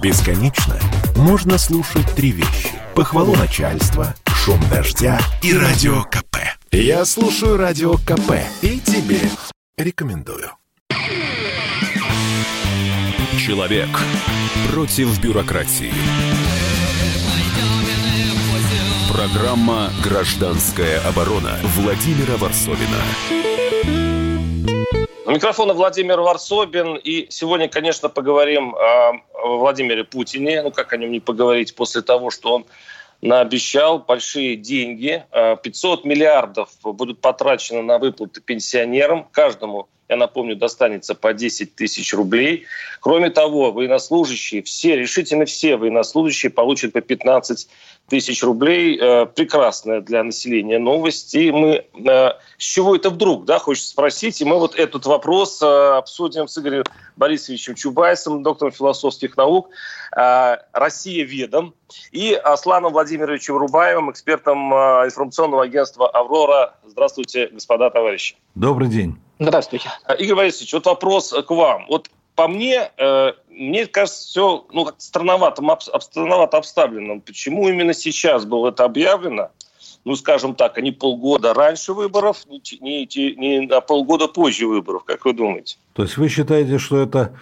Бесконечно можно слушать три вещи: похвалу начальства, шум дождя и Радио КП. Я слушаю Радио КП и тебе рекомендую. Человек против бюрократии. Программа «Гражданская оборона» Владимира Ворсобина. У микрофона Владимир Ворсобин. И сегодня, конечно, поговорим о Владимире Путине. Ну, как о нем не поговорить после того, что он наобещал большие деньги. 500 миллиардов будут потрачены на выплаты пенсионерам. Каждому, я напомню, достанется по 10 тысяч рублей. Кроме того, военнослужащие, все, решительно все военнослужащие получат по 15 тысяч рублей. Прекрасная для населения новость. И мы, с чего это вдруг, да, хочется спросить. И мы вот этот вопрос обсудим с Игорем Борисовичем Чубайсом, доктором философских наук, Россия-ведом, и Асланом Владимировичем Рубаевым, экспертом информационного агентства «Аврора». Здравствуйте, господа, товарищи. Добрый день. Здравствуйте. Игорь Борисович, вот вопрос к вам. Вот по мне, мне кажется, все странновато обставлено. Почему именно сейчас было это объявлено? Ну, скажем так, а не полгода раньше выборов, не полгода позже выборов, как вы думаете? То есть вы считаете, что это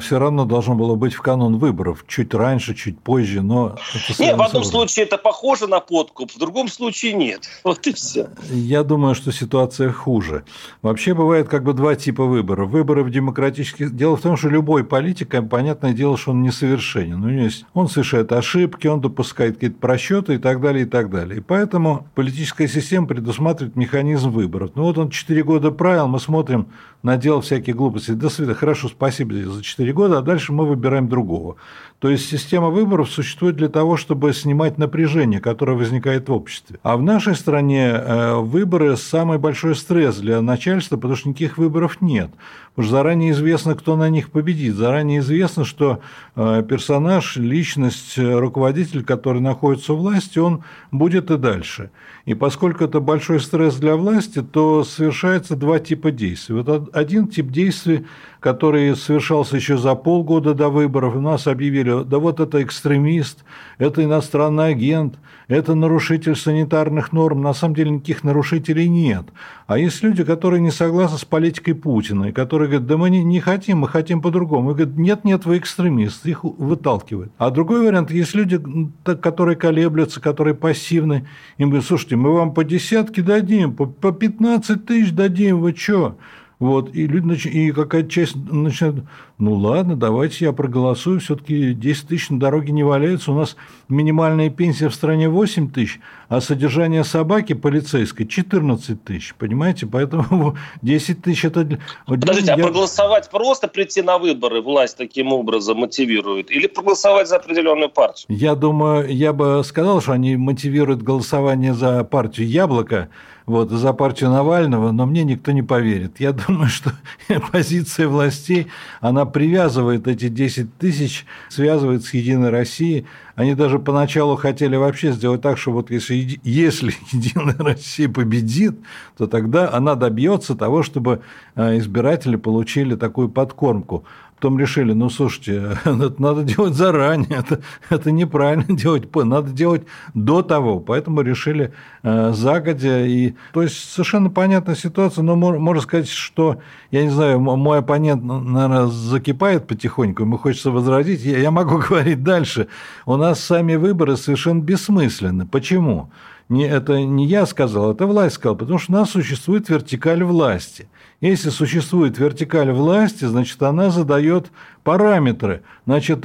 все равно должно было быть в канун выборов? Чуть раньше, чуть позже, но... Нет, в одном случае это похоже на подкуп, в другом случае нет. Вот и все. Я думаю, что ситуация хуже. Вообще бывает как бы два типа выборов. Выборы в демократических... Дело в том, что любой политик, понятное дело, что он несовершенен. У него есть... Он совершает ошибки, он допускает какие-то просчеты и так далее, и так далее. И поэтому политическая система предусматривает механизм выборов. Ну вот он 4 года правил, мы смотрим, наделал всякие глупости. До свидания, хорошо, спасибо за 4 года, а дальше мы выбираем другого. То есть система выборов существует для того, чтобы снимать напряжение, которое возникает в обществе. А в нашей стране выборы – самый большой стресс для начальства, потому что никаких выборов нет. Потому что заранее известно, кто на них победит. Заранее известно, что персонаж, личность, руководитель, который находится у власти, он будет и дальше. И поскольку это большой стресс для власти, то совершается два типа действий. Вот один тип действий, который совершался еще за полгода до выборов, у нас объявили, да вот это экстремист, это иностранный агент, это нарушитель санитарных норм. На самом деле никаких нарушителей нет. А есть люди, которые не согласны с политикой Путина, и которые говорят, да мы не хотим, мы хотим по-другому. И говорят, нет-нет, вы экстремист, их выталкивают. А другой вариант, есть люди, которые колеблются, которые пассивны, им говорят, слушайте, мы вам по десятке дадим, по 15 тысяч дадим, вы что? Вот, и люди, и какая-то часть начинает, ну ладно, давайте я проголосую, все-таки 10 тысяч на дороге не валяются, у нас минимальная пенсия в стране 8 тысяч, а содержание собаки полицейской 14 тысяч, понимаете, поэтому 10 тысяч это... Подождите, а проголосовать просто прийти на выборы власть таким образом мотивирует или проголосовать за определенную партию? Я думаю, я бы сказал, что они мотивируют голосование за партию «Яблоко», вот, за партию Навального, но мне никто не поверит. Я думаю, что позиция властей, она привязывает эти 10 тысяч, связывает с «Единой Россией». Они даже поначалу хотели вообще сделать так, что вот если «Единая Россия» победит, то тогда она добьется того, чтобы избиратели получили такую подкормку. Потом решили, ну, слушайте, это надо делать заранее, это неправильно делать, надо делать до того. Поэтому решили загодя. И, то есть, совершенно понятная ситуация, но можно сказать, что, я не знаю, мой оппонент, наверное, закипает потихоньку, ему хочется возразить, я могу говорить дальше. У нас сами выборы совершенно бессмысленны. Почему? Это не я сказал, это власть сказала, потому что у нас существует вертикаль власти. Если существует вертикаль власти, значит, она задает параметры. Значит,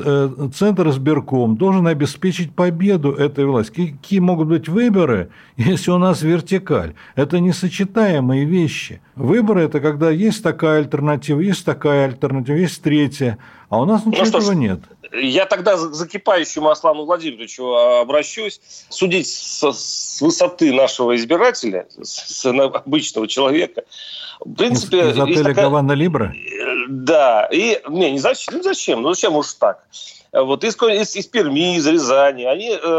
Центризбирком должен обеспечить победу этой власти. Какие могут быть выборы, если у нас вертикаль? Это несочетаемые вещи. Выборы – это когда есть такая альтернатива, есть третья. А у нас ничего этого нет. Я тогда к закипающему Аслану Владимировичу обращусь. Судить с высоты нашего избирателя, с обычного человека. В принципе, из отеля Гавана-Либра? Да. И, зачем? Ну, зачем уж так? Вот, из Перми, из Рязани.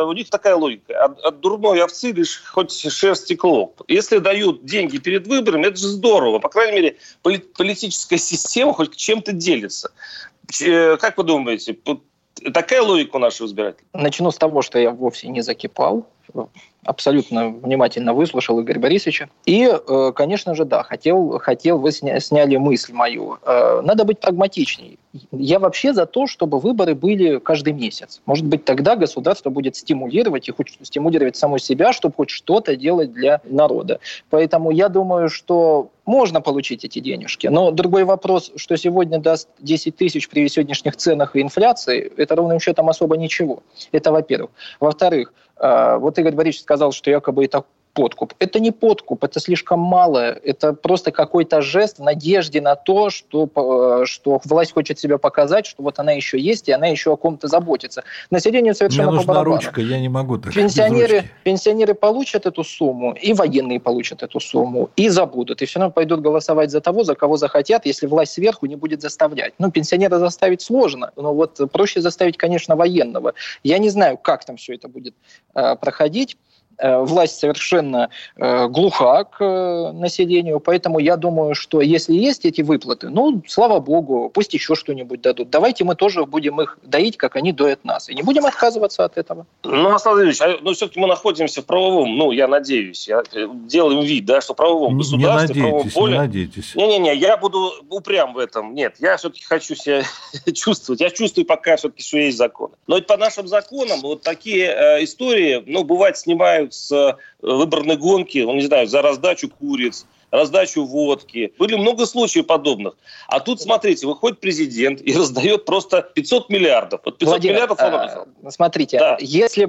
У них такая логика. От дурной овцы лишь хоть шерсть и клок. Если дают деньги перед выборами, это же здорово. По крайней мере, политическая система хоть чем-то делится. Как вы думаете, Такая логика у нашего избирателя. Начну с того, что я вовсе не закипал. Абсолютно внимательно выслушал Игоря Борисовича. И, конечно же, да, хотел вы сняли мысль мою. Надо быть прагматичней. Я вообще за то, чтобы выборы были каждый месяц. Может быть, тогда государство будет стимулировать и хоть стимулировать саму себя, чтобы хоть что-то делать для народа. Поэтому я думаю, что можно получить эти денежки. Но другой вопрос, что сегодня даст 10 тысяч при сегодняшних ценах и инфляции, это ровным счетом особо ничего. Это во-первых. Во-вторых, вот Игорь Борисович сказал, что якобы это подкуп. Это не подкуп, это слишком мало. Это просто какой-то жест в надежде на то, что власть хочет себя показать, что вот она еще есть, и она еще о ком-то заботится. Населению совершенно по барабану. Мне нужна ручка, я не могу так. Пенсионеры получат эту сумму, и военные получат эту сумму, и забудут. И все равно пойдут голосовать за того, за кого захотят, если власть сверху не будет заставлять. Ну, пенсионера заставить сложно, но вот проще заставить, конечно, военного. Я не знаю, как там все это будет проходить. Власть совершенно глуха к населению, поэтому я думаю, что если есть эти выплаты, ну, слава богу, пусть еще что-нибудь дадут. Давайте мы тоже будем их доить, как они доят нас, и не будем отказываться от этого. Ну, Аслан Владимирович, все-таки мы находимся в правовом, я надеюсь, делаем вид, да, что в правовом государстве, в правовом поле... Не надейтесь, я буду упрям в этом. Нет, я все-таки хочу себя чувствовать. Я чувствую пока все-таки, что есть законы. Но ведь по нашим законам вот такие истории, бывает, снимают с выборной гонки, не знаю, за раздачу куриц, раздачу водки. Были много случаев подобных. А тут, смотрите, выходит президент и раздает просто 500 миллиардов. Вот 500 Владимир, миллиардов он раздал. Смотрите, да. Если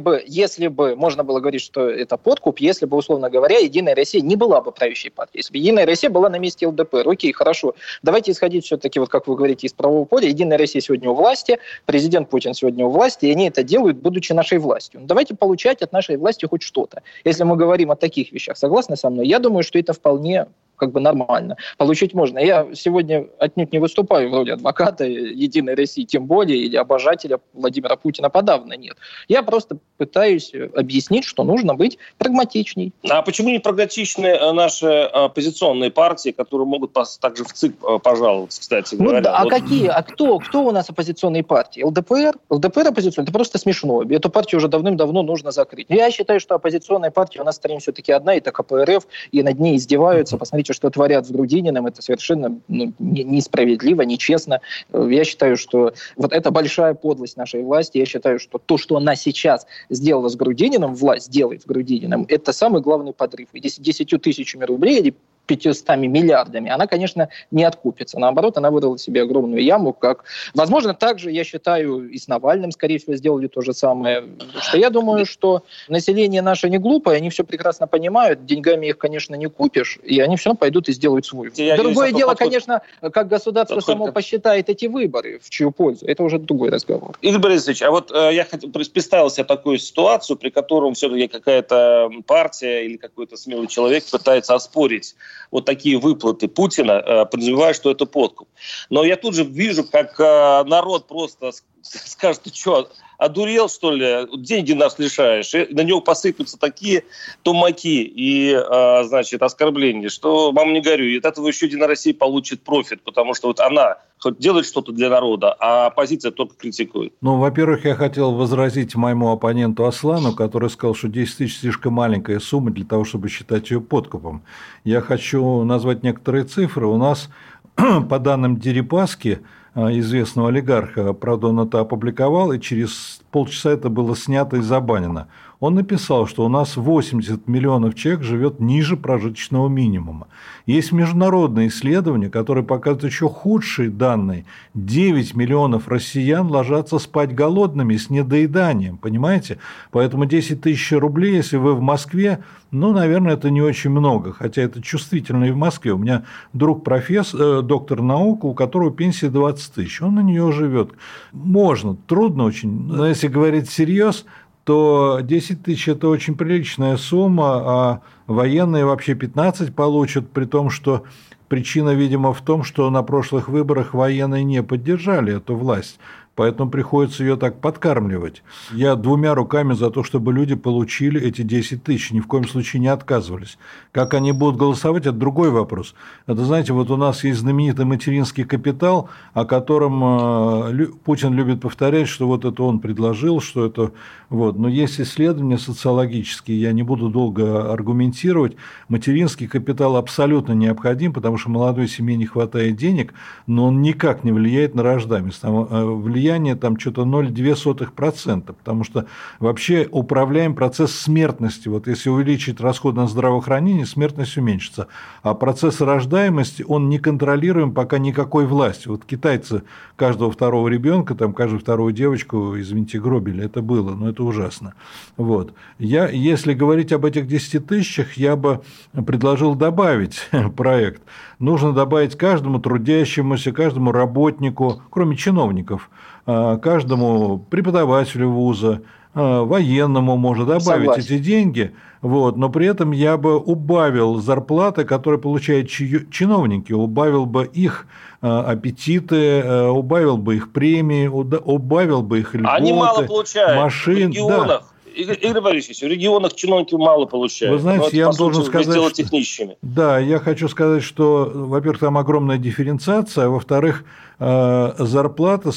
бы можно было говорить, что это подкуп, если бы, условно говоря, Единая Россия не была бы правящей партией. Если бы Единая Россия была на месте ЛДПР, окей, хорошо. Давайте исходить все-таки, вот как вы говорите, из правового поля. Единая Россия сегодня у власти, президент Путин сегодня у власти, и они это делают, будучи нашей властью. Но давайте получать от нашей власти хоть что-то. Если мы говорим о таких вещах, согласны со мной? Я думаю, что это вполне... нормально. Получить можно. Я сегодня отнюдь не выступаю в роли адвоката Единой России, тем более, или обожателя Владимира Путина подавно нет. Я просто пытаюсь объяснить, что нужно быть прагматичней. А почему не прагматичны наши оппозиционные партии, которые могут также в ЦИК пожаловаться, кстати говоря? Кто у нас оппозиционные партии? ЛДПР? ЛДПР оппозиционная? Это просто смешно. Эту партию уже давным-давно нужно закрыть. Я считаю, что оппозиционная партия у нас в стране все-таки одна, это КПРФ, и над ней издеваются. Посмотрите, что творят с Грудининым, это совершенно несправедливо, нечестно. Я считаю, что вот это большая подлость нашей власти. Я считаю, что то, что она сейчас сделала с Грудининым, власть делает с Грудининым, это самый главный подрыв. И 10 тысячами рублей или 500 миллиардами, она, конечно, не откупится. Наоборот, она вырыла себе огромную яму. Возможно, также, я считаю, и с Навальным, скорее всего, сделали то же самое. Потому что я думаю, что население наше не глупое, они все прекрасно понимают, деньгами их, конечно, не купишь, и они все равно пойдут и сделают свой. Другое дело, конечно, как государство само посчитает эти выборы, в чью пользу. Это уже другой разговор. Игорь Борисович, а вот я представил себе такую ситуацию, при котором все-таки какая-то партия или какой-то смелый человек пытается оспорить вот такие выплаты Путина, подразумевая, что это подкуп. Но я тут же вижу, как народ просто скажет, ты что, одурел, что ли? Деньги нас лишаешь. И на него посыплются такие тумаки и, оскорбления, что, мам, не горюй. И от этого еще Единая Россия получит профит, потому что вот она хоть делает что-то для народа, а оппозиция только критикует. Во-первых, я хотел возразить моему оппоненту Аслану, который сказал, что 10 тысяч слишком маленькая сумма для того, чтобы считать ее подкупом. Я хочу назвать некоторые цифры. У нас, по данным Дерипаски, известного олигарха, правда, он это опубликовал, и через полчаса это было снято и забанено. Он написал, что у нас 80 миллионов человек живет ниже прожиточного минимума. Есть международные исследования, которые показывают еще худшие данные. 9 миллионов россиян ложатся спать голодными и с недоеданием, понимаете? Поэтому 10 тысяч рублей, если вы в Москве, наверное, это не очень много, хотя это чувствительно и в Москве. У меня друг доктор наук, у которого пенсия 20 тысяч, он на нее живет. Можно, трудно очень, но если говорить всерьез, то 10 тысяч – это очень приличная сумма, а военные вообще 15 получат, при том, что причина, видимо, в том, что на прошлых выборах военные не поддержали эту власть. поэтому приходится ее так подкармливать. Я двумя руками за то, чтобы люди получили эти 10 тысяч, ни в коем случае не отказывались. Как они будут голосовать, это другой вопрос. Это, знаете, вот у нас есть знаменитый материнский капитал, о котором Путин любит повторять, что вот это он предложил, что это... Вот. Но есть исследования социологические, я не буду долго аргументировать. Материнский капитал абсолютно необходим, потому что молодой семье не хватает денег, но он никак не влияет на рождаемость. Там влияние там, что-то 0,02%, потому что вообще управляем процесс смертности. Вот если увеличить расход на здравоохранение, смертность уменьшится. А процесс рождаемости, он не контролируем пока никакой властью. Вот китайцы каждого второго ребенка, там, каждую вторую девочку, извините, гробили. Это было, но это ужасно. Вот. Я, если говорить об этих 10 тысячах, я бы предложил добавить проект. Нужно добавить каждому трудящемуся, каждому работнику, кроме чиновников, каждому преподавателю вуза, военному можно добавить эти деньги, вот, но при этом я бы убавил зарплаты, которые получают чиновники, убавил бы их аппетиты, убавил бы их премии, убавил бы их льготы, они мало получают, машин. В регионах. Да. Игорь Борисович, в регионах чиновники мало получают. Вы знаете, я вам должен сказать, что, да, я хочу сказать, что, во-первых, там огромная дифференциация, а во-вторых, зарплата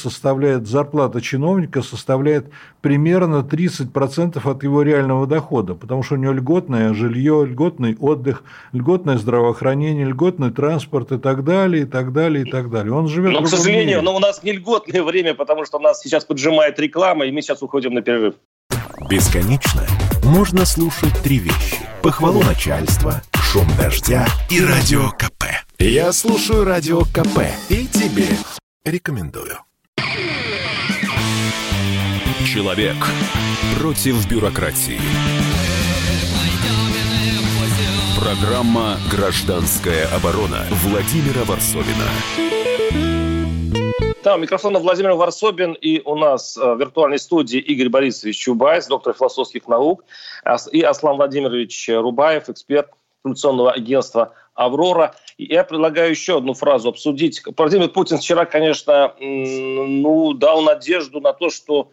чиновника составляет примерно 30% от его реального дохода, потому что у него льготное жилье, льготный отдых, льготное здравоохранение, льготный транспорт и так далее, и так далее, и так далее. Он живет. Но, к сожалению, у нас не льготное время, потому что нас сейчас поджимает реклама, и мы сейчас уходим на перерыв. Бесконечно можно слушать три вещи: похвалу начальства, шум дождя и радио КП. Я слушаю радио КП и тебе рекомендую. Человек против бюрократии. Программа «Гражданская оборона» Владимира Ворсобина. Там микрофон Владимир Ворсобин, и у нас в виртуальной студии Игорь Борисович Чубайс, доктор философских наук, и Аслан Владимирович Рубаев, эксперт революционного агентства «Аврора». И я предлагаю еще одну фразу обсудить. Владимир Путин вчера, конечно, дал надежду на то, что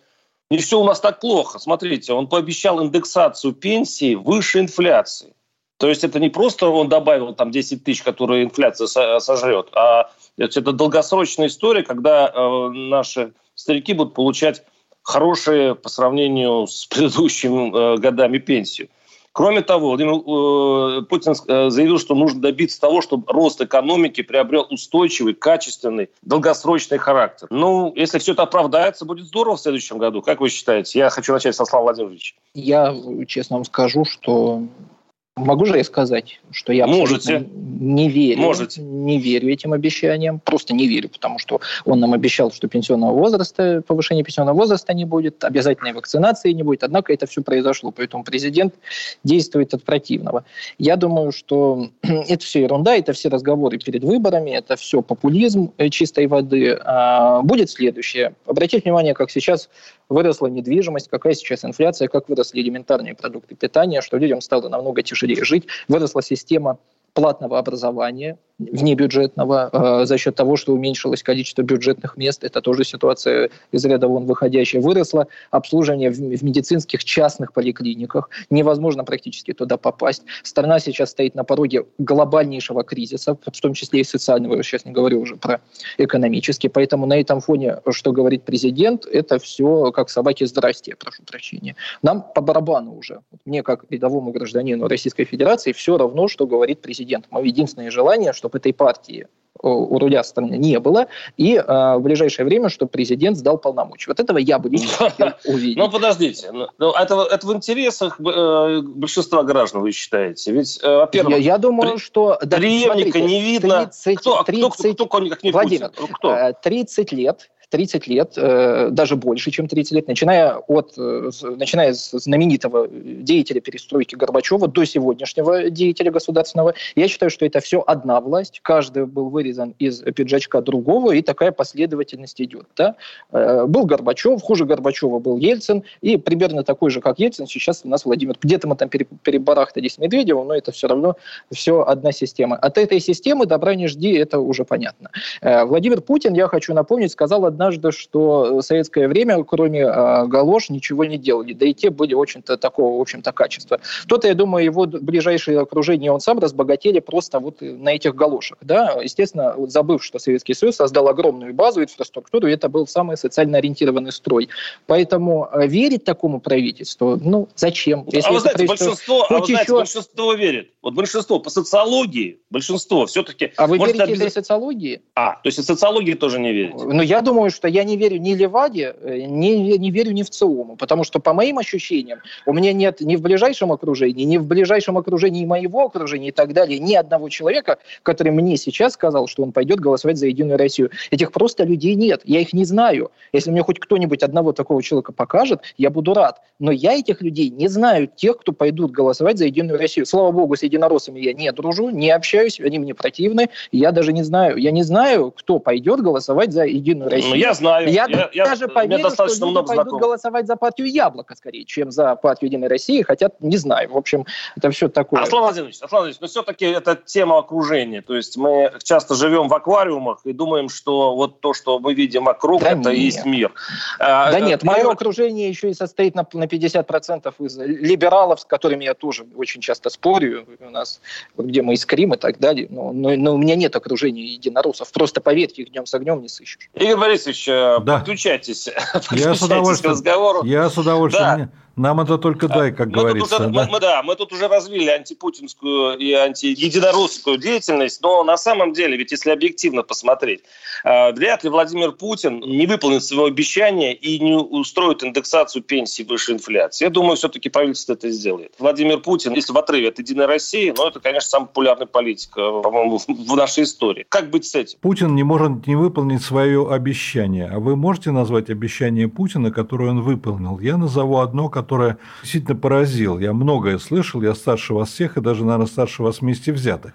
не все у нас так плохо. Смотрите, он пообещал индексацию пенсии выше инфляции. То есть это не просто он добавил там 10 тысяч, которые инфляция сожрет, а это долгосрочная история, когда наши старики будут получать хорошие по сравнению с предыдущими годами пенсию. Кроме того, Владимир Путин заявил, что нужно добиться того, чтобы рост экономики приобрел устойчивый, качественный, долгосрочный характер. Если все это оправдается, будет здорово в следующем году. Как вы считаете? Я хочу начать с Аслана Владимировича. Я честно вам скажу, что... Могу же я сказать, что я не верю этим обещаниям, просто не верю, потому что он нам обещал, что повышения пенсионного возраста не будет, обязательной вакцинации не будет, однако это все произошло, поэтому президент действует от противного. Я думаю, что это все ерунда, это все разговоры перед выборами, это все популизм чистой воды. Будет следующее. Обратите внимание, как сейчас выросла недвижимость, какая сейчас инфляция, как выросли элементарные продукты питания, что людям стало намного тяжелее жить. Выросла система платного образования, внебюджетного, за счет того, что уменьшилось количество бюджетных мест. Это тоже ситуация из ряда вон выходящая. Выросло обслуживание в медицинских частных поликлиниках. Невозможно практически туда попасть. Страна сейчас стоит на пороге глобальнейшего кризиса, в том числе и социального, сейчас не говорю уже про экономический. Поэтому на этом фоне, что говорит президент, это все как собаки здрасте, прошу прощения. Нам по барабану уже. Мне, как рядовому гражданину Российской Федерации, все равно, что говорит президент. Мое единственное желание, чтобы этой партии у руля страны не было, и в ближайшее время, чтобы президент сдал полномочия. Вот этого я бы не хотел увидеть. Подождите. Это в интересах большинства граждан, вы считаете? Ведь, во-первых, я думаю, что... Преемника не видно. Владимир, 30 лет, даже больше, чем 30 лет, начиная с знаменитого деятеля перестройки Горбачева до сегодняшнего деятеля государственного, я считаю, что это все одна власть. Каждый был вырезан из пиджачка другого, и такая последовательность идет. Да? Был Горбачев, хуже Горбачева был Ельцин, и примерно такой же, как Ельцин, сейчас у нас Владимир. Где-то мы там перебарахтались с Медведевым, но это все равно все одна система. От этой системы добра не жди, это уже понятно. Владимир Путин, я хочу напомнить, сказал однажды, что в советское время, кроме галош, ничего не делали. Да и те были, в общем-то, такого, в общем-то, качества. То-то, я думаю, его ближайшее окружение, он сам разбогатели просто вот на этих галошах. Да? Естественно, забыв, что Советский Союз создал огромную базу, инфраструктуру, и это был самый социально ориентированный строй. Поэтому верить такому правительству, ну, зачем? Если большинство верит. Вот большинство по социологии, большинство все-таки... А вы верите из-за социологии? То есть из социологии тоже не верите? Ну, я думаю, что я не верю ни Леваде, не верю ни в ЦИОМу, потому что, по моим ощущениям, у меня нет ни в ближайшем окружении, ни в ближайшем окружении моего окружения и так далее, ни одного человека, который мне сейчас сказал, что он пойдет голосовать за Единую Россию. Этих просто людей нет, я их не знаю. Если мне хоть кто-нибудь одного такого человека покажет, я буду рад. Но я этих людей не знаю, тех, кто пойдут голосовать за Единую Россию. Слава богу, с единороссами я не дружу, не общаюсь, они мне противны, я даже не знаю. Я не знаю, кто пойдет голосовать за Единую Россию. Ну, я знаю. Я даже поверю, что люди пойдут голосовать за партию Яблоко, скорее, чем за партию Единой России, хотя не знаю. В общем, это все такое. Аслан Владимирович, но все-таки это тема окружения. То есть мы часто живем в аквариумах и думаем, что вот то, что мы видим вокруг, это и есть мир. Нет, мое окружение еще и состоит на 50% из либералов, с которыми я тоже очень часто спорю, у нас, где мы искрим и так далее, но у меня нет окружения единороссов, просто поверьте, их днем с огнем не сыщешь. Игорь Борисович, подключайтесь к разговору. Я с удовольствием. Да. Нам это только дай, как говорится. Мы тут уже развили антипутинскую и антиединорусскую деятельность, но на самом деле, ведь если объективно посмотреть, вряд ли Владимир Путин не выполнит своего обещания и не устроит индексацию пенсий выше инфляции. Я думаю, все-таки правительство это сделает. Владимир Путин, если в отрыве от Единой России, это, конечно, самый популярный политик, по-моему, в нашей истории. Как быть с этим? Путин не может не выполнить свое обещание. А вы можете назвать обещание Путина, которое он выполнил? Я назову одно, которая действительно поразила. Я многое слышал, я старше вас всех и даже, наверное, старше вас вместе взятых.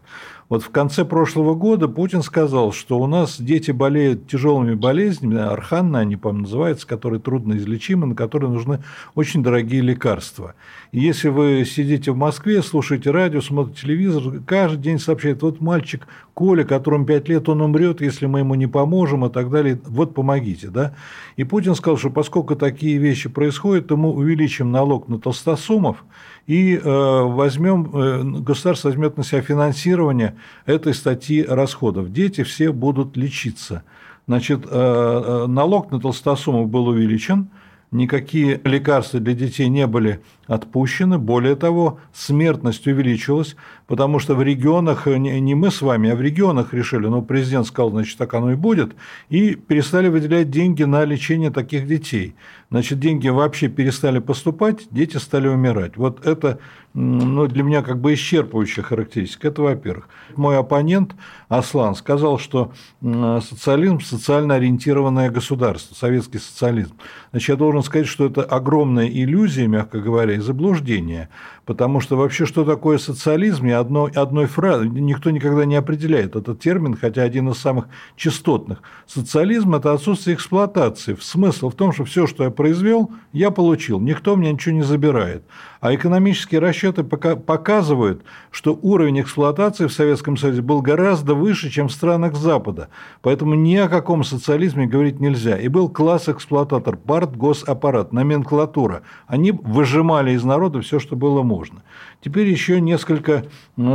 Вот в конце прошлого года Путин сказал, что у нас дети болеют тяжелыми болезнями, орханные они, по-моему, называются, которые трудноизлечимы, на которые нужны очень дорогие лекарства. И если вы сидите в Москве, слушаете радио, смотрите телевизор, каждый день сообщает, вот мальчик Коля, которому 5 лет, он умрет, если мы ему не поможем и так далее, вот помогите. Да? И Путин сказал, что поскольку такие вещи происходят, то мы увеличиваем налог на толстосумов и государство возьмет на себя финансирование этой статьи расходов. Дети все будут лечиться. Значит, налог на толстосумов был увеличен, никакие лекарства для детей не были отпущены. Более того, смертность увеличилась, потому что в регионах, не мы с вами, а в регионах решили, президент сказал, значит, так оно и будет, и перестали выделять деньги на лечение таких детей. Значит, деньги вообще перестали поступать, дети стали умирать. Вот это для меня исчерпывающая характеристика. Это, во-первых. Мой оппонент Аслан сказал, что социализм – социально ориентированное государство, советский социализм. Значит, я должен сказать, что это огромная иллюзия, мягко говоря, и заблуждение. Потому что вообще, что такое социализм, и одной фразы никто никогда не определяет этот термин, хотя один из самых частотных. Социализм – это отсутствие эксплуатации. Смысл в том, что все, что я произвел, я получил. Никто мне ничего не забирает. А экономические расчеты показывают, что уровень эксплуатации в Советском Союзе был гораздо выше, чем в странах Запада. Поэтому ни о каком социализме говорить нельзя. И был класс-эксплуататор, партгосаппарат, номенклатура. Они выжимали из народа все, что было можно. Теперь еще несколько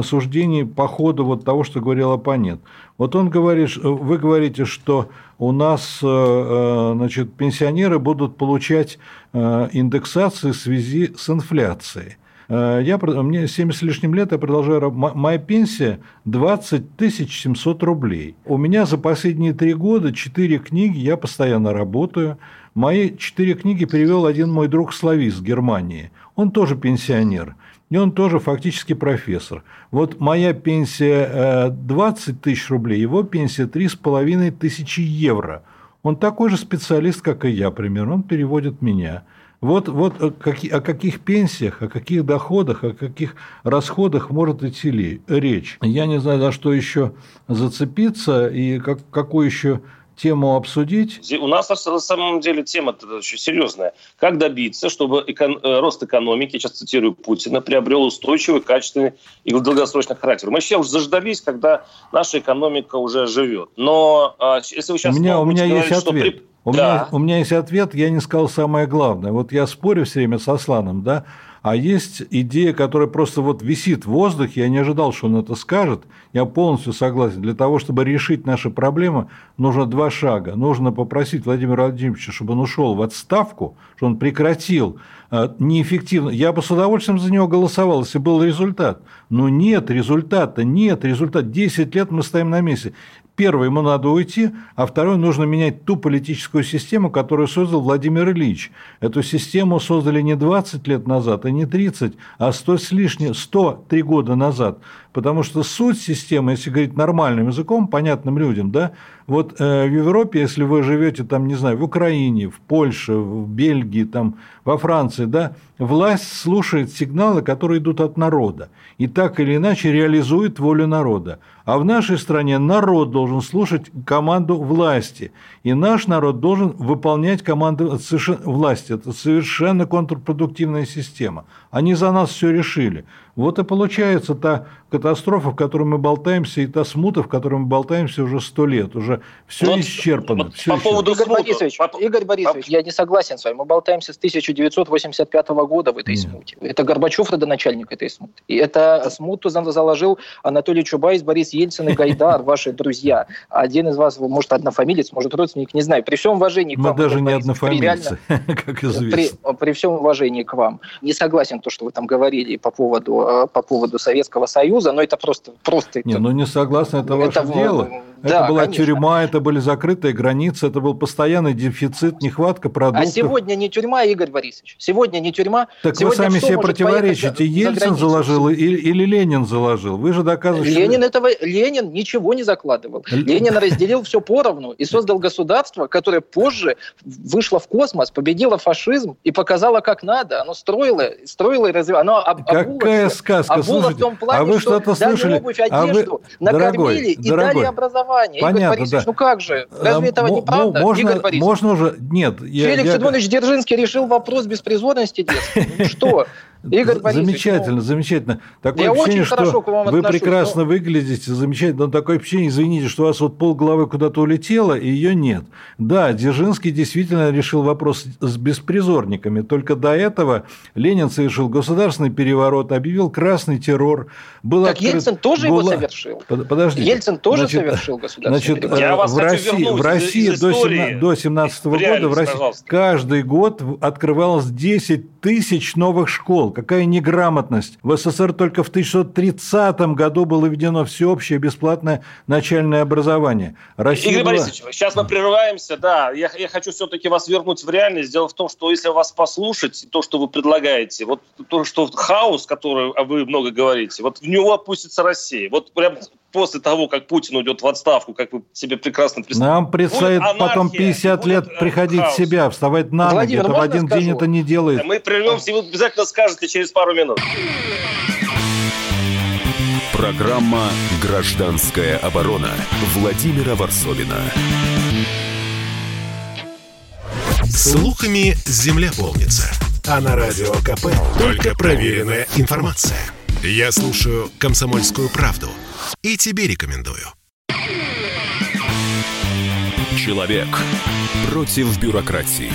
суждений по ходу того, что говорил оппонент. Вот он говорит, вы говорите, что у нас, пенсионеры будут получать индексации в связи с инфляцией. Мне 70 с лишним лет, я продолжаю, моя пенсия 20 700 рублей. У меня за последние 3 года 4 книги, я постоянно работаю. Мои 4 книги перевел один мой друг-славист Германии. Он тоже пенсионер. И он тоже фактически профессор. Вот моя пенсия 20 тысяч рублей, его пенсия 3,5 тысячи евро. Он такой же специалист, как и я, примерно. Он переводит меня. Вот о каких пенсиях, о каких доходах, о каких расходах может идти речь. Я не знаю, за что еще зацепиться и какую еще тему обсудить. У нас на самом деле тема очень серьезная. Как добиться, чтобы рост экономики, я сейчас цитирую Путина, приобрел устойчивый, качественный и долгосрочный характер. Мы сейчас уже заждались, когда наша экономика уже живет. Но если вы сейчас... У меня есть ответ. У меня есть ответ, я не сказал самое главное. Вот я спорю все время с Асланом, да, а есть идея, которая просто вот висит в воздухе, я не ожидал, что он это скажет, я полностью согласен. Для того, чтобы решить наши проблемы, нужно два шага. Нужно попросить Владимира Владимировича, чтобы он ушел в отставку, чтобы он прекратил неэффективно. Я бы с удовольствием за него голосовал, если был результат. Но нет результата, нет результата. 10 лет мы стоим на месте. Первое, ему надо уйти, а второе, нужно менять ту политическую систему, которую создал Владимир Ильич. Эту систему создали не 20 лет назад, и не 30, а 100 с лишним, 103 года назад. Потому что суть системы, если говорить нормальным языком, понятным людям, да, вот в Европе, если вы живете там, не знаю, в Украине, в Польше, в Бельгии, там, во Франции, да, власть слушает сигналы, которые идут от народа, и так или иначе реализует волю народа. А в нашей стране народ должен слушать команду власти, и наш народ должен выполнять команду власти. Это совершенно контрпродуктивная система. Они за нас все решили. Вот и получается та катастрофа, в которой мы болтаемся, и та смута, в которой мы болтаемся уже 100 лет. Уже все исчерпано. Игорь Борисович, я не согласен с вами. Мы болтаемся с 1985 года в этой смуте. Это Горбачев родоначальник этой смуты. И это смуту заложил Анатолий Чубайс, Борис Ельцин и Гайдар, ваши друзья. Один из вас, может, однофамилец, может, родственник, не знаю. При всем уважении к вам. Мы даже не однофамильцы, как известно. При всем уважении к вам. Не согласен то, что вы там говорили по поводу Советского Союза, но это просто... Не согласны, это ваше дело. Да, это была тюрьма, это были закрытые границы, это был постоянный дефицит, нехватка продуктов. А сегодня не тюрьма, Игорь Борисович, сегодня не тюрьма. Так сегодня вы сами себе противоречите, Ельцин заложил или Ленин заложил? Вы же доказываете... Ленин ничего не закладывал. Ленин разделил все поровну и создал государство, которое позже вышло в космос, победило фашизм и показало, как надо. Оно строило и развивало. Оно Какая сказка, слушайте, а вы что-то слышали? Одежду, накормили и дали образование. Понятно, Игорь Борисович, да. Ну как же? Разве этого не правда, Игорь Борисович? Можно уже... Нет. Феликс Эдуардович Дзержинский решил вопрос беспризорности детства. Ну что... Игорь Борисович, замечательно. Такое ощущение, что вы прекрасно выглядите, замечательно. Но такое ощущение, извините, что у вас вот полголовы куда-то улетело, и ее нет. Да, Дзержинский действительно решил вопрос с беспризорниками. Только до этого Ленин совершил государственный переворот, объявил красный террор. Ельцин тоже его совершил. Подожди. Ельцин тоже совершил государственный переворот. Я вас хочу вернуть в России до 17 года в России каждый год открывалось 10 тысяч новых школ. Какая неграмотность. В СССР только в 1930 году было введено всеобщее бесплатное начальное образование. Игорь Борисович, сейчас мы прерываемся. Да, я хочу все-таки вас вернуть в реальность. Дело в том, что если вас послушать, то, что вы предлагаете, вот то, что хаос, который вы много говорите, вот в него опустится Россия. Вот прям после того, как Путин уйдет в отставку, как вы себе прекрасно представляете. Нам предстоит потом 50 лет приходить в себя, вставать на ноги. Это в один день это не делает. Мы прервемся, и вы обязательно скажете через пару минут. Программа «Гражданская оборона» Владимира Ворсобина. Слухами земля полнится. А на Радио КП только проверенная информация. Я слушаю «Комсомольскую правду» и тебе рекомендую. Человек против бюрократии.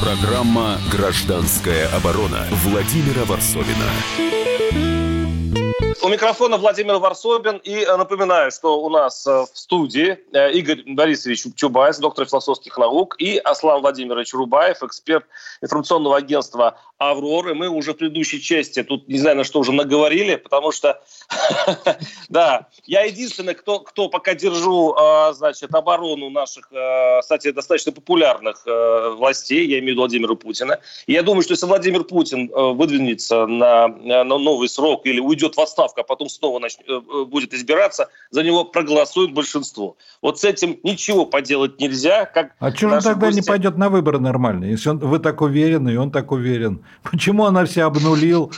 Программа «Гражданская оборона» Владимира Ворсобина. У микрофона Владимир Ворсобин. И напоминаю, что у нас в студии Игорь Борисович Чубайс, доктор философских наук, и Аслан Владимирович Рубаев, эксперт информационного агентства «Авроры». Мы уже в предыдущей части, тут не знаю, на что уже наговорили, потому что да, я единственный, кто пока держу, значит, оборону наших, кстати, достаточно популярных властей, я имею в виду Владимира Путина. И я думаю, что если Владимир Путин выдвинется на новый срок или уйдет в отставку, а потом снова будет избираться, за него проголосует большинство. Вот с этим ничего поделать нельзя. А чего же тогда не пойдет на выборы нормально, если вы так уверены, и он так уверен? Почему она вся обнулил?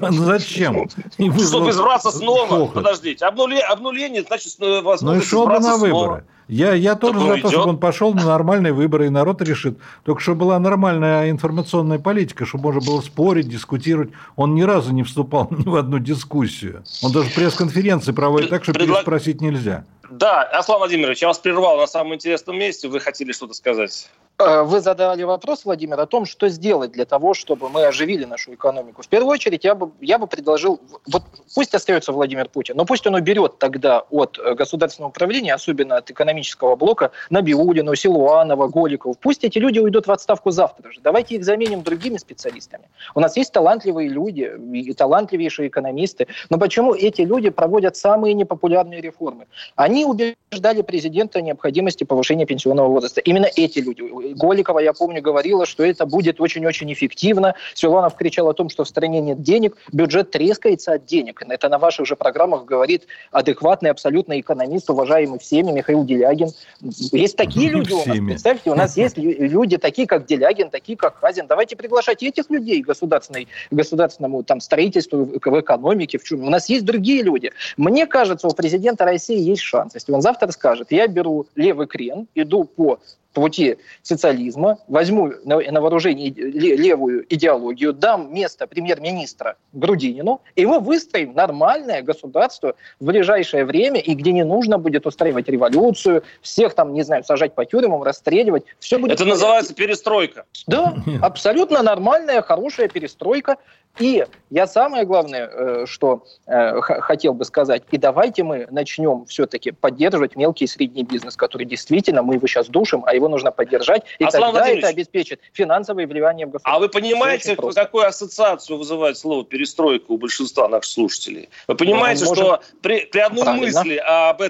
Зачем? Чтобы избраться снова. Подождите. Обнуление, значит, возможность избраться снова. Я тоже за то, чтобы он пошел на нормальные выборы, и народ решит. Только чтобы была нормальная информационная политика, чтобы можно было спорить, дискутировать. Он ни разу не вступал ни в одну дискуссию. Он даже пресс-конференции проводит так, что переспросить нельзя. Да, Аслан Владимирович, я вас прервал на самом интересном месте. Вы хотели что-то сказать? Вы задали вопрос, Владимир, о том, что сделать для того, чтобы мы оживили нашу экономику. В первую очередь я бы предложил, вот пусть остается Владимир Путин, но пусть он уберет тогда от государственного управления, особенно от экономического блока, Набиуллину, Силуанова, Голикова. Пусть эти люди уйдут в отставку завтра же. Давайте их заменим другими специалистами. У нас есть талантливые люди, и талантливейшие экономисты. Но почему эти люди проводят самые непопулярные реформы? Они убеждали президента о необходимости повышения пенсионного возраста. Именно эти люди. Голикова, я помню, говорила, что это будет очень-очень эффективно. Силуанов кричал о том, что в стране нет денег, бюджет трескается от денег. Это на ваших же программах говорит адекватный, абсолютно экономист, уважаемый всеми Михаил Делягин. Есть такие люди у нас, представьте, у нас есть люди такие, как Делягин, такие, как Хазин. Давайте приглашать этих людей к государственному там, строительству, в экономике. В чем? У нас есть другие люди. Мне кажется, у президента России есть шанс. Если он завтра скажет, я беру левый крен, иду по пути социализма, возьму на вооружение левую идеологию, дам место премьер-министра Грудинину, и мы выстроим нормальное государство в ближайшее время, и где не нужно будет устраивать революцию, всех там, не знаю, сажать по тюрьмам, расстреливать. Все будет. Это называется перестройка. Да, абсолютно нормальная, хорошая перестройка. И я самое главное, что хотел бы сказать, и давайте мы начнем все-таки поддерживать мелкий и средний бизнес, который действительно, мы его сейчас душим, а его нужно поддержать, и Аслан тогда это обеспечит финансовое вливание в государство. А вы понимаете, какую ассоциацию вызывает слово «перестройка» у большинства наших слушателей? Вы понимаете, что при одной мысли об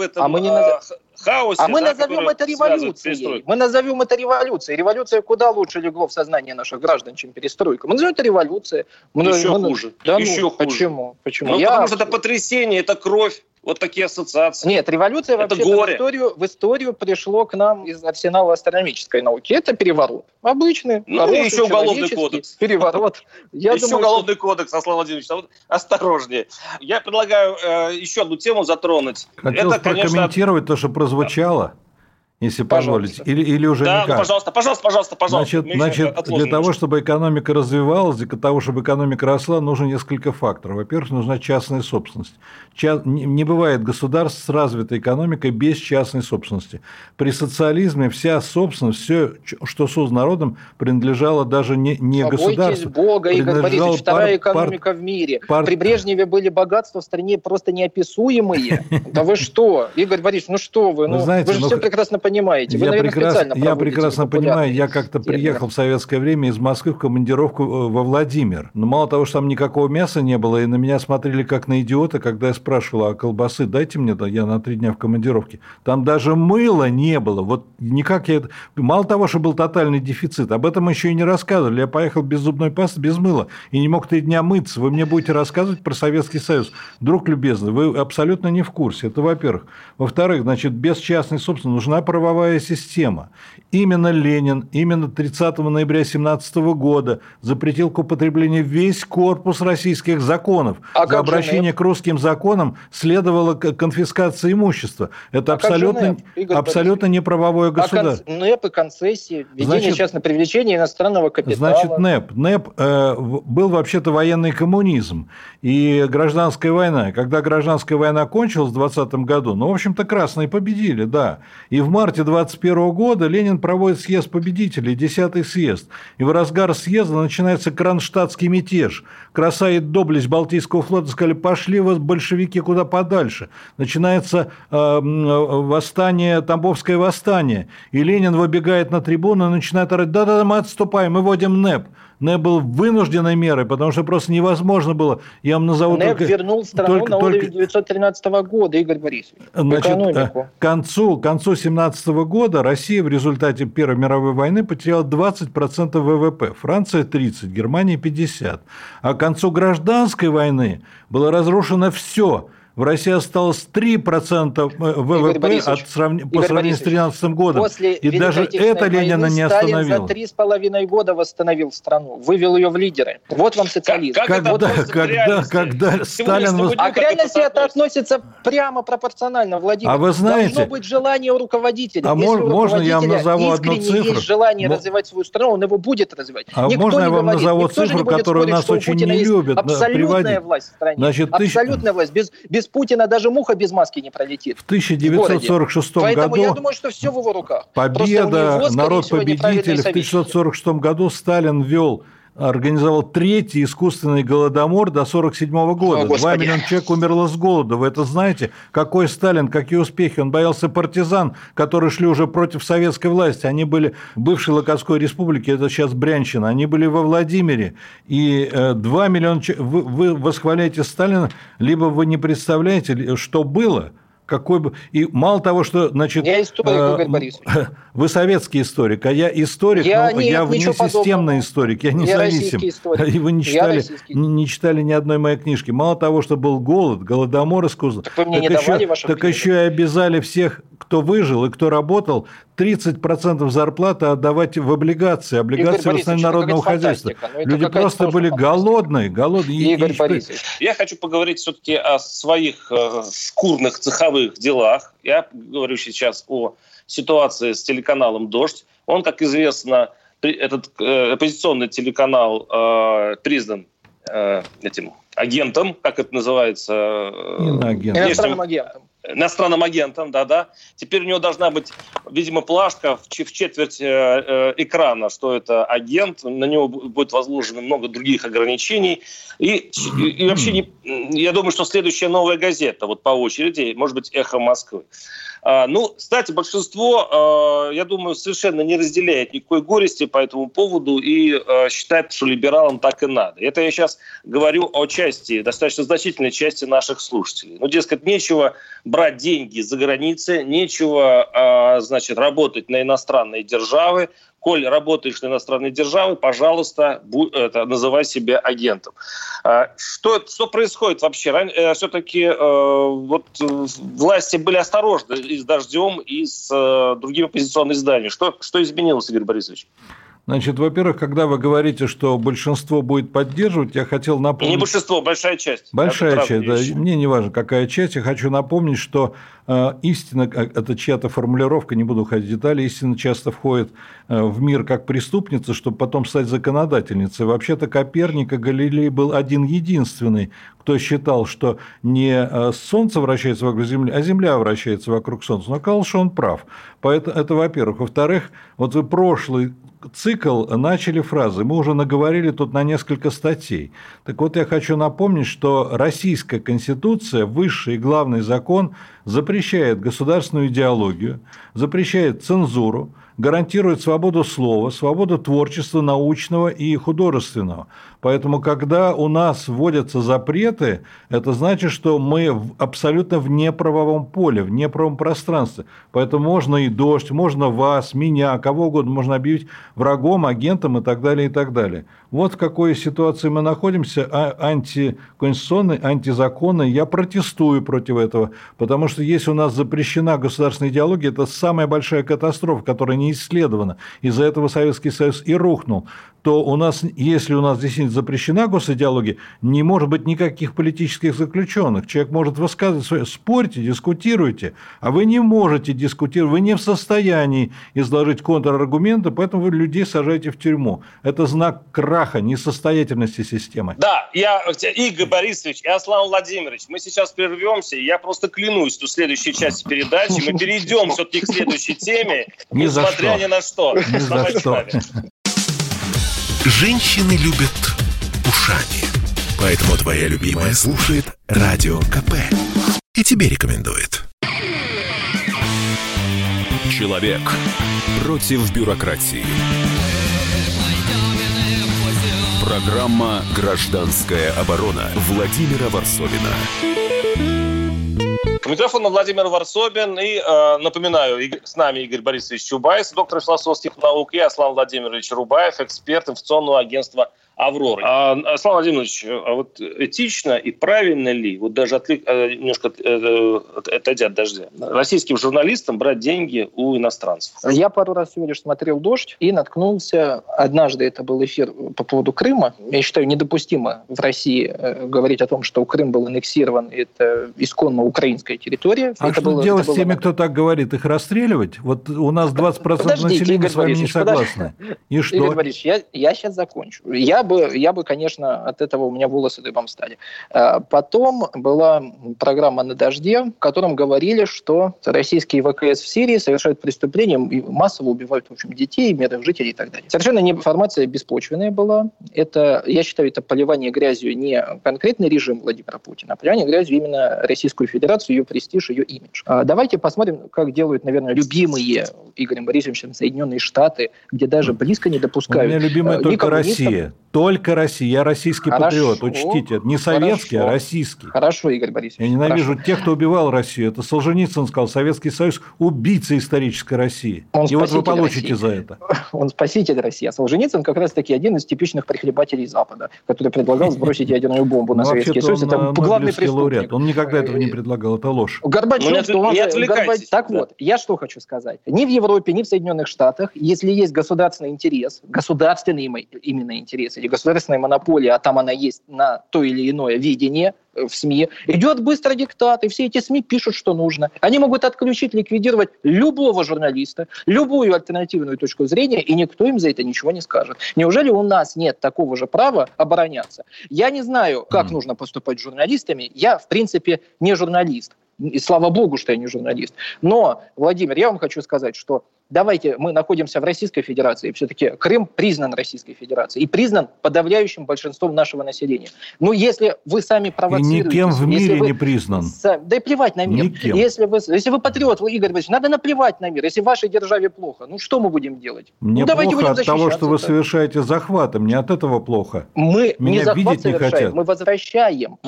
этом хаосе... А мы назовем это революцией. Мы назовем это революцией. Революция куда лучше легло в сознание наших граждан, чем перестройка. Мы назовем это революцией. Еще хуже. Да, хуже. Почему? Потому что это потрясение, это кровь. Вот такие ассоциации. Нет, революция вообще в историю пришло к нам из арсенала астрономической науки. Это переворот. Обычный, хороший, еще уголовный кодекс. Переворот. Еще уголовный кодекс, Аслан Владимирович. Осторожнее. Я предлагаю еще одну тему затронуть. Хотелось прокомментировать то, что прозвучало, если позволите. Или уже никак. Да, пожалуйста. Значит, для того, чтобы экономика развивалась, для того, чтобы экономика росла, нужно несколько факторов. Во-первых, нужна частная собственность. Не бывает государств с развитой экономикой без частной собственности. При социализме вся собственность, все, что создано народом, принадлежало даже не государству. Бойтесь Бога, Игорь Борисович, вторая экономика в мире. При Брежневе были богатства в стране просто неописуемые. Да вы что, Игорь Борисович, ну что вы? Вы же все прекрасно понимаете. Вы, наверное, специально проводите. Я прекрасно понимаю. Я как-то приехал в советское время из Москвы в командировку во Владимир. Но мало того, что там никакого мяса не было, и на меня смотрели как на идиота, когда я спрашивал, а колбасы дайте мне, я на 3 дня в командировке. Там даже мыла не было. Вот никак я... Мало того, что был тотальный дефицит, об этом еще и не рассказывали. Я поехал без зубной пасты, без мыла, и не мог 3 дня мыться. Вы мне будете рассказывать про Советский Союз. Друг любезный, вы абсолютно не в курсе. Это во-первых. Во-вторых, значит, без частной собственности нужна правовая система. Именно Ленин, именно 30 ноября 1917 года запретил к употреблению весь корпус российских законов. За обращение к русским законам следовала конфискация имущества. Это абсолютно неправовое государство. НЭП и концессии, введение частного привлечения иностранного капитала. Значит, НЭП был вообще-то военный коммунизм и гражданская война. Когда гражданская война кончилась в 2020 году, в общем-то, красные победили, да. И в марте 21 года Ленин проводит съезд победителей, 10-й съезд. И в разгар съезда начинается кронштадтский мятеж. Краса и доблесть Балтийского флота сказали, пошли вас, большевики, куда подальше. Начинается восстание, Тамбовское восстание. И Ленин выбегает на трибуну и начинает орать, да-да-да, мы отступаем, мы вводим НЭП. НЭП был вынужденной мерой, потому что просто невозможно было. Я вам назову НЭП вернул страну на уровень 1913 года, Игорь Борисович. Экономику. К концу 1917 года Россия в результате Первой мировой войны потеряла 20% ВВП, Франция 30%, Германия 50%. А к концу гражданской войны было разрушено все. в России осталось 3% ВВП по сравнению с 2013 годом. После и даже это Ленина не остановило. Сталин за 3,5 года восстановил страну, вывел ее в лидеры. Вот вам социализм. Когда Сталин... А к реальности это относится прямо пропорционально, Владимир. А вы знаете... Должно быть желание у руководителя. А можно я вам назову одну цифру? Если есть желание развивать свою страну, он его будет развивать. А никто можно я вам говорит, назову цифру, которую нас очень не любят? Абсолютная власть в стране. Значит, абсолютная власть. Без Путина даже муха без маски не пролетит. В 1946 году... Поэтому я думаю, что все в его руках. Победа, народ-победитель. В 1946 году Сталин организовал третий искусственный голодомор до 1947 года. 2 миллиона человек умерло с голода. Вы это знаете? Какой Сталин, какие успехи? Он боялся партизан, которые шли уже против советской власти. Они были в бывшей Локотской республике, это сейчас Брянщина. Они были во Владимире. И 2 миллиона человек... Вы восхваляете Сталина, либо вы не представляете, что было... Какой бы... И мало того, что... Значит, я историк, Игорь Борисович. Вы советский историк, а я историк, но я внесистемный историк, я независим. И вы не читали ни одной моей книжки. Мало того, что был голод, голодомор искусственный. Так вы мне не давали вашу книгу? Так еще и обязали всех, кто выжил и кто работал, 30% зарплаты отдавать в облигации. Облигации в основном народного хозяйства. Люди просто были голодные. Игорь Борисович. Я хочу поговорить все-таки о своих шкурных цеховых делах. Я говорю сейчас о ситуации с телеканалом «Дождь». Он, как известно, этот оппозиционный телеканал признан этим агентом, как это называется? Иностранным агентом. Иностранным агентом, да-да. Теперь у него должна быть, видимо, плашка в четверть экрана, что это агент. На него будет возложено много других ограничений. И вообще, я думаю, что следующая «Новая газета», вот по очереди, может быть, «Эхо Москвы». Кстати, большинство, я думаю, совершенно не разделяет никакой горести по этому поводу и считает, что либералам так и надо. Это я сейчас говорю о части, достаточно значительной части наших слушателей. Дескать, нечего брать деньги за границей, нечего, работать на иностранные державы. Коль работаешь на иностранной державе, пожалуйста, называй себя агентом. Что происходит вообще? Все-таки власти были осторожны и с «Дождем», и с другими оппозиционными изданиями. Что изменилось, Игорь Борисович? Значит, во-первых, когда вы говорите, что большинство будет поддерживать, я хотел напомнить... Не большинство, большая часть. Большая часть, да. Мне не важно, какая часть. Я хочу напомнить, что истина, это чья-то формулировка, не буду уходить в детали, истина часто входит в мир как преступница, чтобы потом стать законодательницей. Вообще-то Коперник и Галилей был один-единственный, кто считал, что не Солнце вращается вокруг Земли, а Земля вращается вокруг Солнца. Но оказалось, что он прав. Поэтому это, во-первых. Во-вторых, вот вы прошлый цикл начали фразы. Мы уже наговорили тут на несколько статей. Так вот, я хочу напомнить, что Российская Конституция, высший и главный закон, запрещает государственную идеологию, запрещает цензуру, гарантирует свободу слова, свободу творчества научного и художественного. Поэтому, когда у нас вводятся запреты, это значит, что мы абсолютно в неправовом поле, в неправом пространстве. Поэтому можно и «Дождь», можно вас, меня, кого угодно, можно объявить врагом, агентом и так далее, и так далее. Вот в какой ситуации мы находимся, антиконституционной, антизаконной. Я протестую против этого, потому что если у нас запрещена государственная идеология, это самая большая катастрофа, которая не исследована. Из-за этого Советский Союз и рухнул. То у нас, если у нас действительно запрещена госидеология, не может быть никаких политических заключенных. Человек может высказывать свое, спорьте, дискутируйте, а вы не можете дискутировать, вы не в состоянии изложить контраргументы, поэтому вы людей сажаете в тюрьму. Это знак краха, несостоятельности системы. Да, Игорь Борисович и Аслан Владимирович, мы сейчас прервемся, я просто клянусь, что в следующей части передачи мы перейдем все-таки к следующей теме, несмотря ни на что. Ни за что. Женщины любят ушами, поэтому твоя любимая слушает Радио КП и тебе рекомендует. Человек против бюрократии. Программа «Гражданская оборона» Владимира Ворсобина. К микрофону Владимир Ворсобин и, напоминаю, с нами Игорь Борисович Чубайс, доктор философских наук, и Аслан Владимирович Рубаев, эксперт информационного агентства Авроры. Аслан Владимирович, а вот этично и правильно ли, вот даже немножко отойдя от дождя, российским журналистам брать деньги у иностранцев? Я пару раз всего лишь смотрел «Дождь» и наткнулся. Однажды это был эфир по поводу Крыма. Я считаю, недопустимо в России говорить о том, что Крым был аннексирован. Это исконно украинская территория. А это что было, делать с теми, кто так говорит? Их расстреливать? Вот у нас 20% населения Игорь с вами не согласны. И что? Игорь Борисович, я сейчас закончу. Я бы, конечно, от этого у меня волосы дыбом стали. Потом была программа «На дожде», в котором говорили, что российские ВКС в Сирии совершают преступления и массово убивают, в общем, детей, мирных жителей и так далее. Совершенно информация беспочвенная была. Это, я считаю, это поливание грязью не конкретный режим Владимира Путина, а поливание грязью именно Российскую Федерацию, ее престиж, ее имидж. Давайте посмотрим, как делают, наверное, любимые Игорем Борисовичем Соединенные Штаты, где даже близко не допускают. У меня любимая только Россия. Только Россия. Я российский патриот. Учтите. Не советский, а российский. Хорошо, Игорь Борисович. Я ненавижу тех, кто убивал Россию. Это Солженицын сказал, Советский Союз – убийца исторической России. И вот вы получите за это. Он спаситель России. А Солженицын как раз-таки один из типичных прихлебателей Запада, который предлагал сбросить ядерную бомбу на Советский Союз. Это главный преступник. Он никогда этого не предлагал. Это ложь. Горбачев. Так вот, я что хочу сказать. Ни в Европе, ни в Соединенных Штатах, если есть государственный интерес, государственный именно интерес, или государственная монополия, а там она есть на то или иное видение в СМИ, идет быстро диктат, и все эти СМИ пишут, что нужно. Они могут отключить, ликвидировать любого журналиста, любую альтернативную точку зрения, и никто им за это ничего не скажет. Неужели у нас нет такого же права обороняться? Я не знаю, как нужно поступать с журналистами. Я, в принципе, не журналист. И слава богу, что я не журналист. Но, Владимир, я вам хочу сказать, что давайте, мы находимся в Российской Федерации, и все-таки Крым признан Российской Федерацией и признан подавляющим большинством нашего населения. Но если вы сами провоцируете... И никем в мире не признан. Да и плевать на мир. Никем. Если вы патриот, вы, Игорь Борисович, надо наплевать на мир. Если в вашей державе плохо, ну что мы будем делать? Мне давайте плохо от того, что вы совершаете захваты. Мне от этого плохо. Мы меня не захват совершаем, мы возвращаем.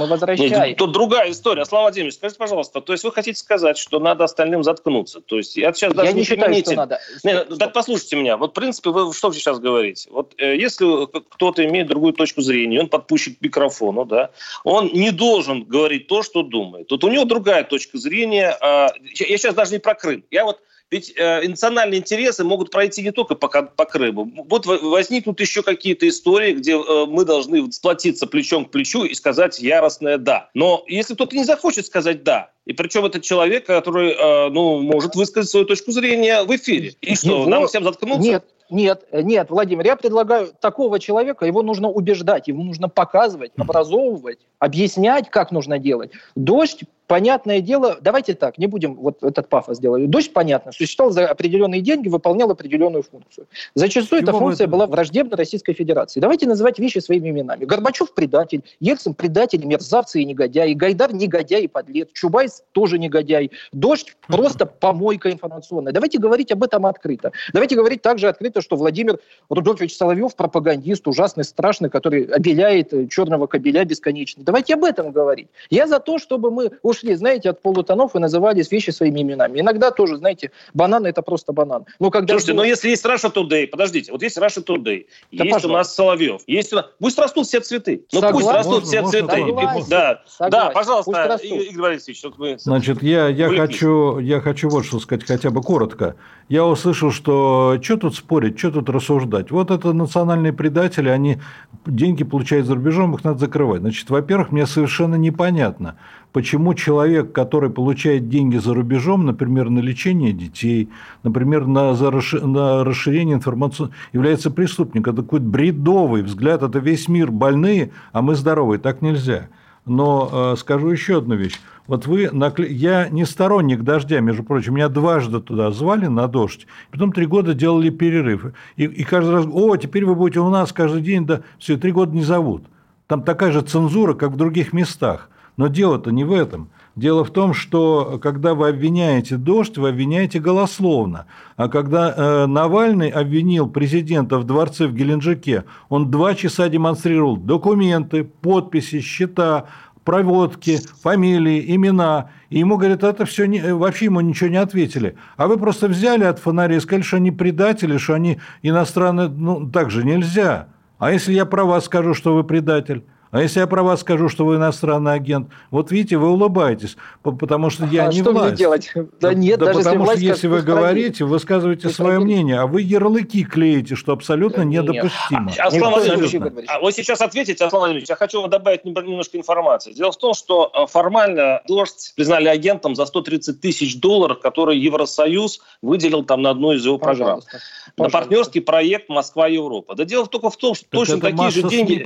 Нет, тут другая история. Слава Владимирович, скажите, пожалуйста, то есть вы хотите сказать, что надо остальным заткнуться? То есть я сейчас даже не считаю, что надо. Нет, так послушайте меня. Вот в принципе вы что сейчас говорите? Вот если кто-то имеет другую точку зрения, он подпущен к микрофону, да, он не должен говорить то, что думает. Вот у него другая точка зрения. Я сейчас даже не про Крым. Ведь национальные интересы могут пройти не только по Крыму. Вот возникнут еще какие-то истории, где мы должны сплотиться плечом к плечу и сказать яростное «да». Но если кто-то не захочет сказать «да», и причем этот человек, который может высказать свою точку зрения в эфире. И что, нам всем заткнуться? Нет, Владимир, я предлагаю такого человека, его нужно убеждать, его нужно показывать, образовывать, объяснять, как нужно делать. «Дождь», понятное дело, давайте так, не будем вот этот пафос делать. «Дождь», понятно, существовал за определенные деньги, выполнял определенную функцию. Зачастую эта функция была враждебна Российской Федерации. Давайте называть вещи своими именами. Горбачев – предатель, Ельцин – предатель, мерзавцы и негодяи, Гайдар – негодяй и подлец, Чубайс – тоже негодяй, «Дождь» – просто помойка информационная. Давайте говорить об этом открыто. Давайте говорить также открыто, что Владимир Рудольфович Соловьев – пропагандист, ужасный, страшный, который обеляет черного кобеля бесконечно. Давайте об этом говорить. Я за то, чтобы мы ушли, знаете, от полутонов и назывались вещи своими именами. Иногда тоже, знаете, банан – это просто банан. Но когда слушайте, но если есть Russia Today, подождите, вот есть Russia Today, да есть пожалуйста. У нас Соловьев, есть у нас... Пусть растут все цветы. Пусть растут все цветы. Да, пожалуйста, Игорь Борисович. Значит, я хочу вот что сказать, хотя бы коротко. Я услышал, что тут спорить, что тут рассуждать. Вот это национальные предатели, они деньги получают за рубежом, их надо закрывать. Значит, во-первых, мне совершенно непонятно, почему человек, который получает деньги за рубежом, например, на лечение детей, например, на расширение информации, является преступником. Это какой-то бредовый взгляд. Это весь мир больные, а мы здоровые. Так нельзя. Но скажу еще одну вещь. Вот я не сторонник «Дождя», между прочим, меня дважды туда звали на «Дождь», потом 3 года делали перерыв. И каждый раз, теперь вы будете у нас каждый день, да, все, 3 года не зовут. Там такая же цензура, как в других местах. Но дело-то не в этом. Дело в том, что когда вы обвиняете «Дождь», вы обвиняете голословно. А когда Навальный обвинил президента в дворце в Геленджике, он 2 часа демонстрировал документы, подписи, счета, проводки, фамилии, имена. И ему говорят, это все вообще ему ничего не ответили. А вы просто взяли от фонаря и сказали, что они предатели, что они иностранные. Ну, так же нельзя. А если я про вас скажу, что вы предатель? А если я про вас скажу, что вы иностранный агент? Вот видите, вы улыбаетесь, потому что я не власть. А что мне делать? Да нет, даже если власть... Потому что если вы говорите, высказываете свое мнение, а вы ярлыки клеите, что абсолютно недопустимо. Аслан Владимирович, вы сейчас ответите, Аслан Владимирович, я хочу вам добавить немножко информации. Дело в том, что формально «Дождь» признали агентом за $130 тысяч, которые Евросоюз выделил там на одну из его программ. На партнерский проект «Москва-Европа». Да дело только в том, что точно такие же деньги...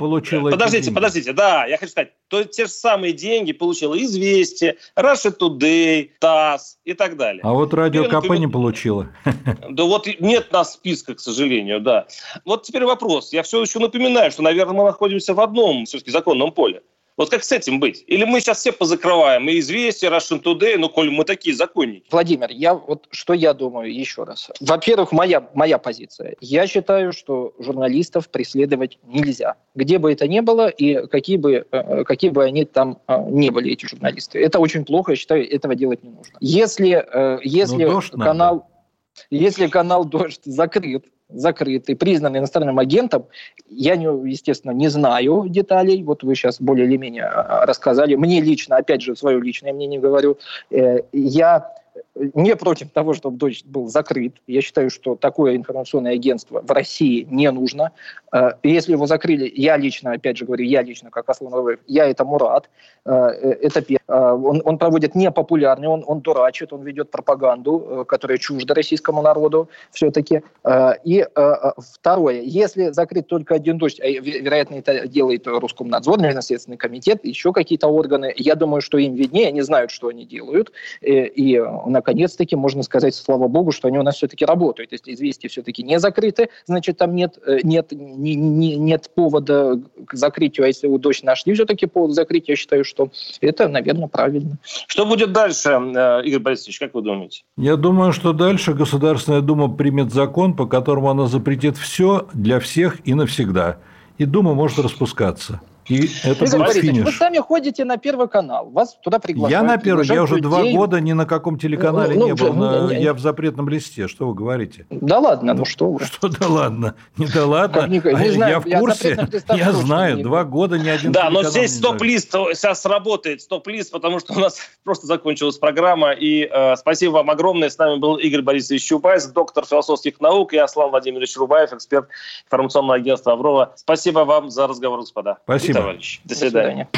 Подождите, да, я хочу сказать, то те же самые деньги получила «Известия», Russia Today, ТАСС и так далее. А вот Радио КП не получило. Да вот нет нас списка, к сожалению, да. Вот теперь вопрос. Я все еще напоминаю, что, наверное, мы находимся в одном все-таки законном поле. Вот как с этим быть? Или мы сейчас все позакрываем и «Известия», Russian Today, ну, коль мы такие законники? Владимир, я думаю еще раз. Во-первых, моя позиция. Я считаю, что журналистов преследовать нельзя. Где бы это ни было и какие бы они там ни были, эти журналисты. Это очень плохо, я считаю, этого делать не нужно. Если канал «Дождь» закрыт и признан иностранным агентом, я, естественно, не знаю деталей, вот вы сейчас более или менее рассказали, мне лично, опять же, свое личное мнение говорю, я не против того, чтобы «Дождь» был закрыт, я считаю, что такое информационное агентство в России не нужно, если его закрыли, я лично, как Аслан Владимирович, я этому рад, это первое. Он проводит непопулярный, он дурачит, он ведет пропаганду, которая чужда российскому народу все-таки. И второе, если закрыть только один «Дождь», вероятно, это делает Роскомнадзор, Следственный комитет, еще какие-то органы, я думаю, что им виднее, они знают, что они делают. И, наконец-таки, можно сказать, слава богу, что они у нас все-таки работают. Если «Известия» все-таки не закрыты, значит, там нет повода к закрытию. А если у «Дождь» нашли все-таки повод к закрытию, я считаю, что это, наверное, правильно. Что будет дальше, Игорь Борисович, как вы думаете? Я думаю, что дальше Государственная Дума примет закон, по которому она запретит все для всех и навсегда. И Дума может распускаться. И это будет финиш. Вы сами ходите на Первый канал. Вас туда приглашают. Я на Первый. Я уже 2 года ни на каком телеканале не был. Я в запретном листе. Что вы говорите? Да ладно, ну что вы. Что да ладно? Не да ладно. Я в курсе. Я знаю. 2 года ни один телеканал не знаю. Да, но здесь стоп-лист. Сейчас сработает стоп-лист, потому что у нас просто закончилась программа. И спасибо вам огромное. С нами был Игорь Борисович Чубайс, доктор философских наук, и Аслан Владимирович Рубаев, эксперт информационного агентства «Аврора». Спасибо вам за разговор, господа. Спасибо. До свидания.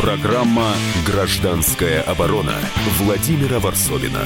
Программа «Гражданская оборона» Владимира Ворсобина.